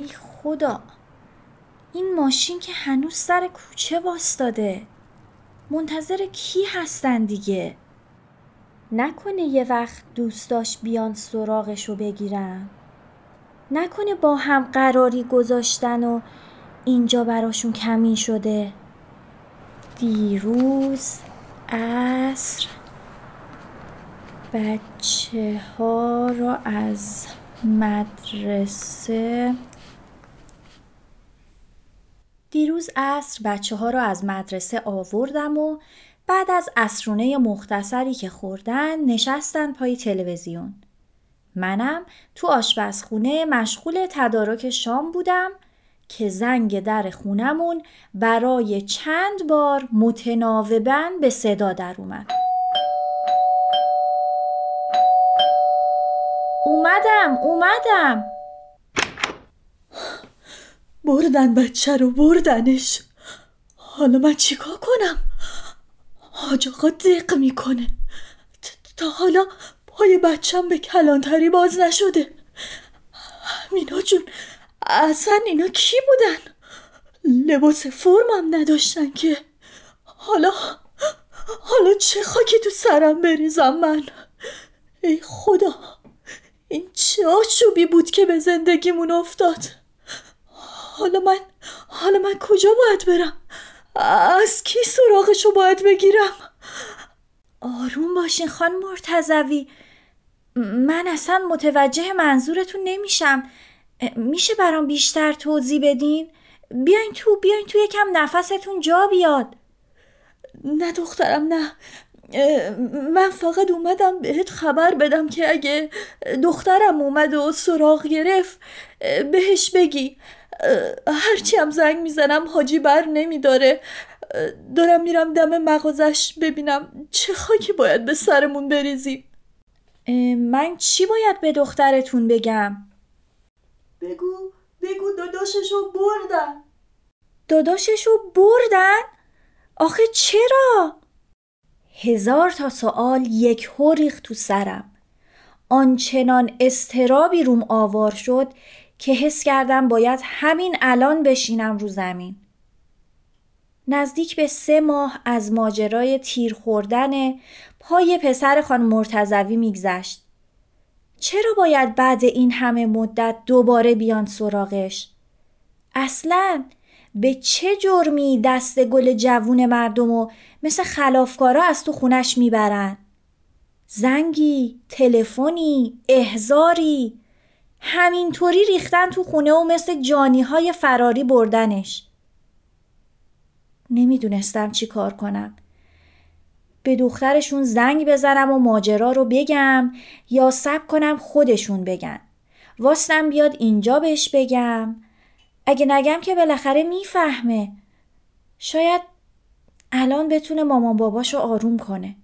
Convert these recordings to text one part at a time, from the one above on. ای خدا، این ماشین که هنوز سر کوچه واستاده، منتظر کی هستن دیگه؟ نکنه یه وقت دوستاش بیان سراغشو بگیرن؟ نکنه با هم قراری گذاشتن و اینجا براشون کمین شده؟ دیروز عصر بچه ها را از مدرسه آوردم و بعد از عصرونه مختصری که خوردن نشستن پای تلویزیون. منم تو آشپزخونه مشغول تدارک شام بودم که زنگ در خونمون برای چند بار متناوباً به صدا در اومد. اومدم. بردن بچه رو، بردنش. حالا من چیکار کنم؟ حاج آقا دق میکنه. تا حالا پای بچم به کلانتری باز نشده. مینا جون، اصلا اینا کی بودن؟ لباس فرمم نداشتن که. حالا چه خاکی تو سرم بریزم من؟ ای خدا، این چه آشوبی بود که به زندگیمون افتاد. حالا من کجا باید برم؟ از کی سراغشو باید بگیرم؟ آروم باشین خانم مرتضوی، من اصلا متوجه منظورتون نمیشم. میشه برام بیشتر توضیح بدین؟ بیاین تو یکم نفستون جا بیاد. نه دخترم، نه، من فقط اومدم بهت خبر بدم که اگه دخترم اومد و سراغ گرفت بهش بگی. هرچی هم زنگ میزنم حاجی بر نمیداره. دارم میرم دم مغازش ببینم چه خاکی باید به سرمون بریزیم. من چی باید به دخترتون بگم؟ بگو داداششو بردن؟ آخه چرا؟ 1000 تا سوال یک هو ریخت تو سرم. آنچنان اضطرابی روم آوار شد که حس کردم باید همین الان بشینم رو زمین. نزدیک به 3 ماه از ماجرای تیر خوردن پای پسر خانم مرتضوی میگذشت. چرا باید بعد این همه مدت دوباره بیان سراغش؟ اصلاً به چه جرمی دست گل جوون مردمو مثل خلافکارا از تو خونش میبرن؟ زنگی، تلفنی، احضاری، همینطوری ریختن تو خونه و مثل جانیهای فراری بردنش. نمیدونستم چی کار کنم. به دخترشون زنگ بزنم و ماجرا رو بگم یا صبر کنم خودشون بگن؟ واسم بیاد اینجا بهش بگم. اگه نگم که بالاخره میفهمه. شاید الان بتونه مامان باباشو آروم کنه.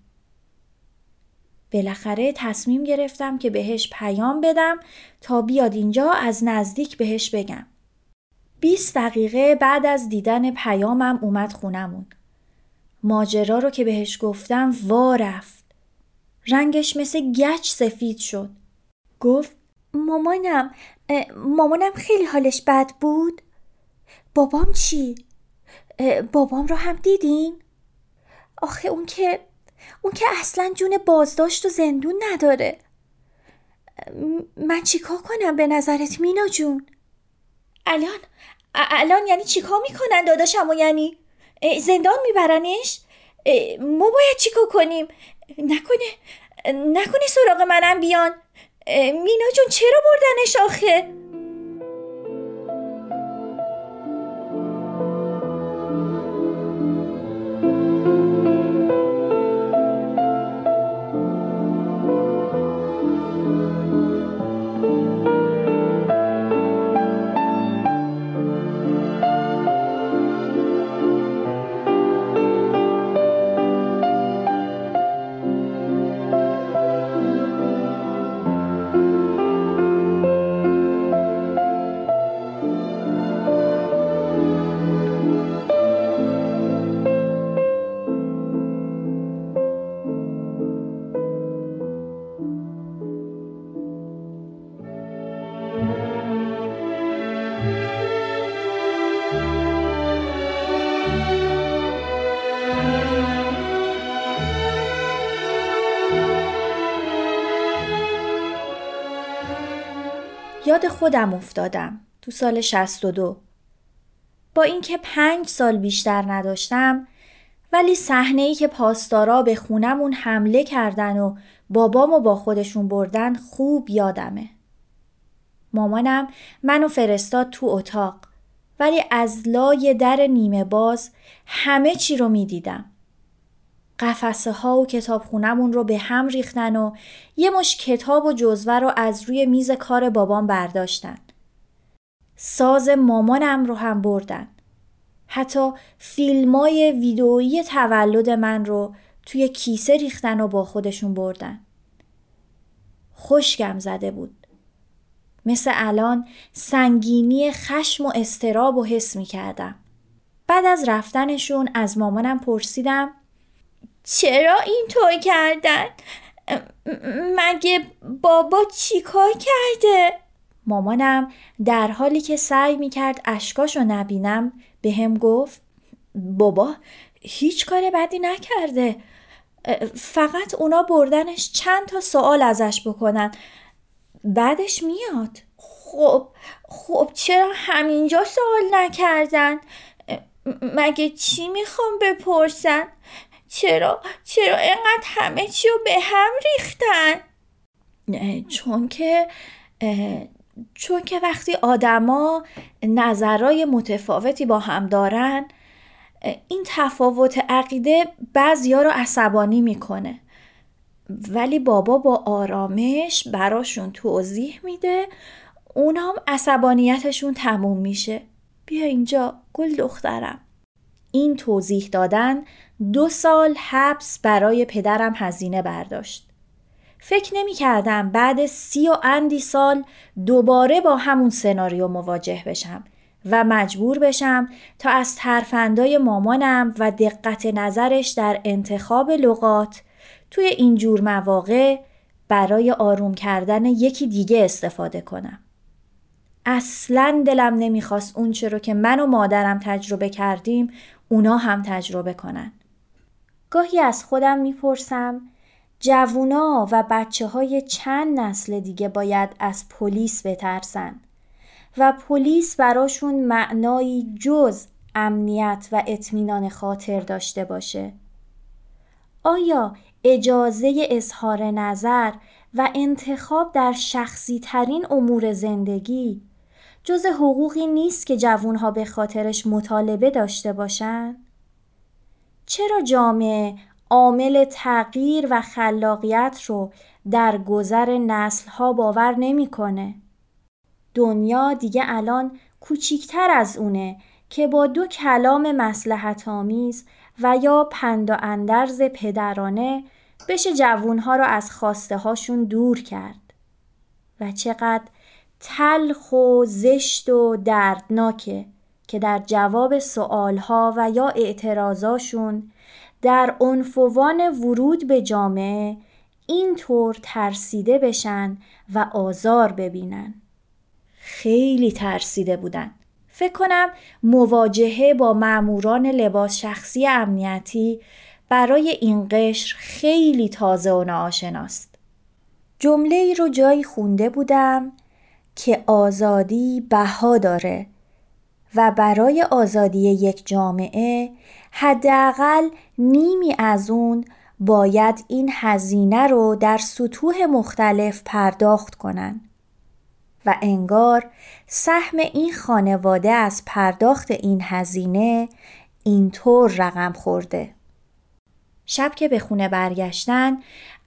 بالاخره تصمیم گرفتم که بهش پیام بدم تا بیاد اینجا از نزدیک بهش بگم. 20 دقیقه بعد از دیدن پیامم اومد خونمون. ماجرا رو که بهش گفتم وا رفت. رنگش مثل گچ سفید شد. گفت مامانم خیلی حالش بد بود. بابام چی؟ بابام رو هم دیدین؟ آخه اون که اصلا جون بازداشت و زندون نداره. من چیکار کنم به نظرت مینا جون؟ الان یعنی چیکار میکنن داداشمو؟ یعنی زندان میبرنش؟ ما باید چیکار کنیم؟ نکنه سراغ منم بیان. مینا جون چرا بردنش آخه؟ یاد خودم افتادم تو سال 62. با اینکه 5 سال بیشتر نداشتم، ولی صحنه‌ای که پاسدارا به خونمون حمله کردن و بابامو با خودشون بردن خوب یادمه. مامانم منو فرستاد تو اتاق، ولی از لای در نیمه باز همه چی رو می‌دیدم. قفسه ها و کتابخونمون رو به هم ریختن و یه مش کتاب و جزوه رو از روی میز کار بابام برداشتن. ساز مامانم رو هم بردن. حتی فیلمای ویدئویی تولد من رو توی کیسه ریختن و با خودشون بردن. خشکم زده بود. مثل الان سنگینی خشم و اضطراب رو حس می کردم. بعد از رفتنشون از مامانم پرسیدم چرا اینطور کردن؟ مگه بابا چیکار کرده؟ مامانم در حالی که سعی میکرد اشکاشو نبینم به هم گفت بابا هیچ کار بدی نکرده، فقط اونا بردنش چند تا سوال ازش بکنن، بعدش میاد. خب چرا همینجا سوال نکردن؟ مگه چی میخوام بپرسن؟ چرا اینقدر همه چی رو به هم ریختن؟ چون که وقتی آدما نظرهای متفاوتی با هم دارن، این تفاوت عقیده بعضیا رو عصبانی میکنه، ولی بابا با آرامش براشون توضیح میده، اونام عصبانیتشون تموم میشه. بیا اینجا گل دخترم. این توضیح دادن 2 سال حبس برای پدرم هزینه برداشت. فکر نمی کردم بعد 30 و اندی سال دوباره با همون سناریو مواجه بشم و مجبور بشم تا از ترفندای مامانم و دقت نظرش در انتخاب لغات توی اینجور مواقع برای آروم کردن یکی دیگه استفاده کنم. اصلاً دلم نمیخواست اون چرا که من و مادرم تجربه کردیم اونا هم تجربه کنن. گاهی از خودم میپرسم جوونا و بچه‌های چند نسل دیگه باید از پلیس بترسن و پلیس براشون معنایی جز امنیت و اطمینان خاطر داشته باشه. آیا اجازه اظهار نظر و انتخاب در شخصی ترین امور زندگی جز حقوقی نیست که جوانها به خاطرش مطالبه داشته باشن؟ چرا جامعه عامل تغییر و خلاقیت رو در گذر نسل‌ها باور نمی‌کنه؟ دنیا دیگه الان کوچیک‌تر از اونه که با 2 کلام مصلحت‌آمیز و یا پند و اندرز پدرانه بشه جوانها رو از خواسته هاشون دور کرد. و چقدر تلخ و زشت و دردناکه که در جواب سوالها و یا اعتراضاشون در عنفوان ورود به جامعه اینطور ترسیده بشن و آزار ببینن. خیلی ترسیده بودن. فکر کنم مواجهه با ماموران لباس شخصی امنیتی برای این قشر خیلی تازه و ناآشناست. جمله‌ای رو جایی خونده بودم که آزادی بها داره و برای آزادی یک جامعه حداقل نیمی از اون باید این هزینه رو در سطوح مختلف پرداخت کنن. و انگار سهم این خانواده از پرداخت این هزینه اینطور رقم خورده. شب که به خونه برگشتن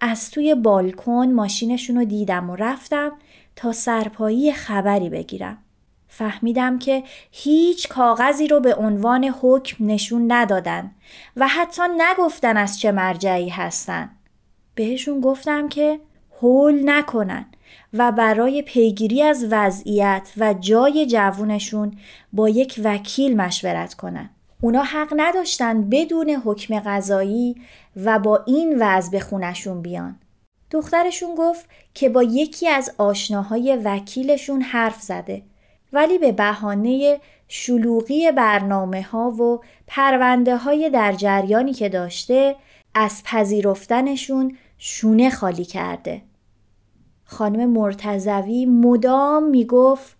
از توی بالکن ماشینشون رو دیدم و رفتم تا سرپایی خبری بگیرم. فهمیدم که هیچ کاغذی رو به عنوان حکم نشون ندادن و حتی نگفتن از چه مرجعی هستن. بهشون گفتم که هول نکنن و برای پیگیری از وضعیت و جای جوونشون با یک وکیل مشورت کنن. اونا حق نداشتن بدون حکم قضایی و با این وضع به خونشون بیان. دخترشون گفت که با یکی از آشناهای وکیلشون حرف زده، ولی به بهانه شلوغی برنامه‌ها و پرونده‌های در جریانی که داشته از پذیرفتنشون شونه خالی کرده. خانم مرتضوی مدام میگفت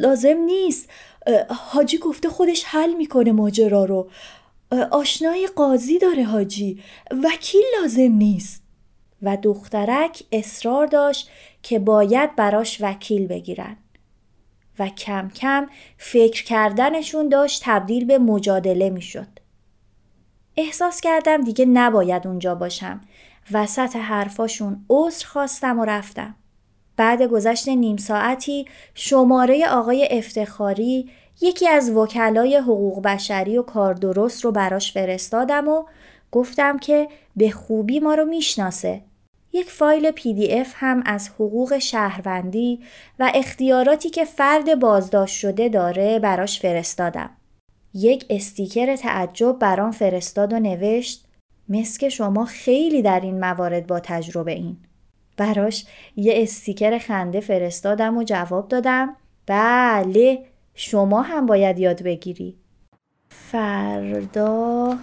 لازم نیست، حاجی گفته خودش حل میکنه ماجرا رو، آشنای قاضی داره حاجی، وکیل لازم نیست. و دخترک اصرار داشت که باید براش وکیل بگیرن و کم کم فکر کردنشون داشت تبدیل به مجادله میشد. احساس کردم دیگه نباید اونجا باشم. وسط حرفاشون عذر خواستم و رفتم. بعد گذشت نیم ساعتی شماره آقای افتخاری، یکی از وکلای حقوق بشری و کار درست رو براش فرستادم و گفتم که به خوبی ما رو میشناسه. یک فایل PDF هم از حقوق شهروندی و اختیاراتی که فرد بازداشت شده داره براش فرستادم. یک استیکر تعجب برام فرستاد و نوشت مسک شما خیلی در این موارد با تجربه این. براش یه استیکر خنده فرستادم و جواب دادم بله شما هم باید یاد بگیری. فردا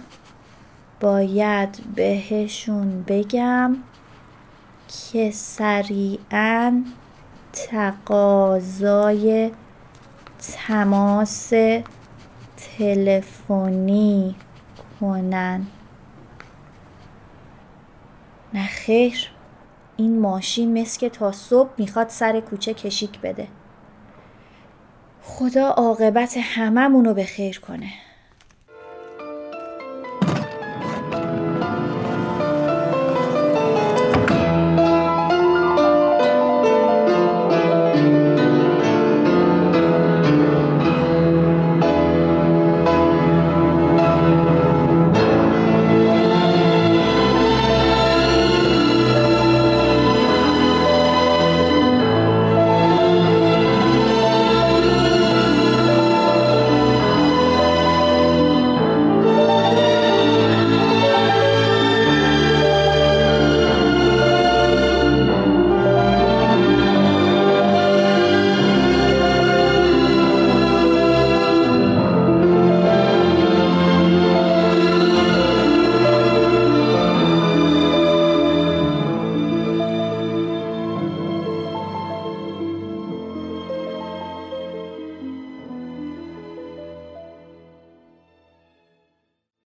باید بهشون بگم که سریعاً تقاضای تماس تلفنی کنن. نخیر، این ماشین مسکه تا صبح میخواد سر کوچه کشیک بده. خدا عاقبت هممونو به خیر کنه.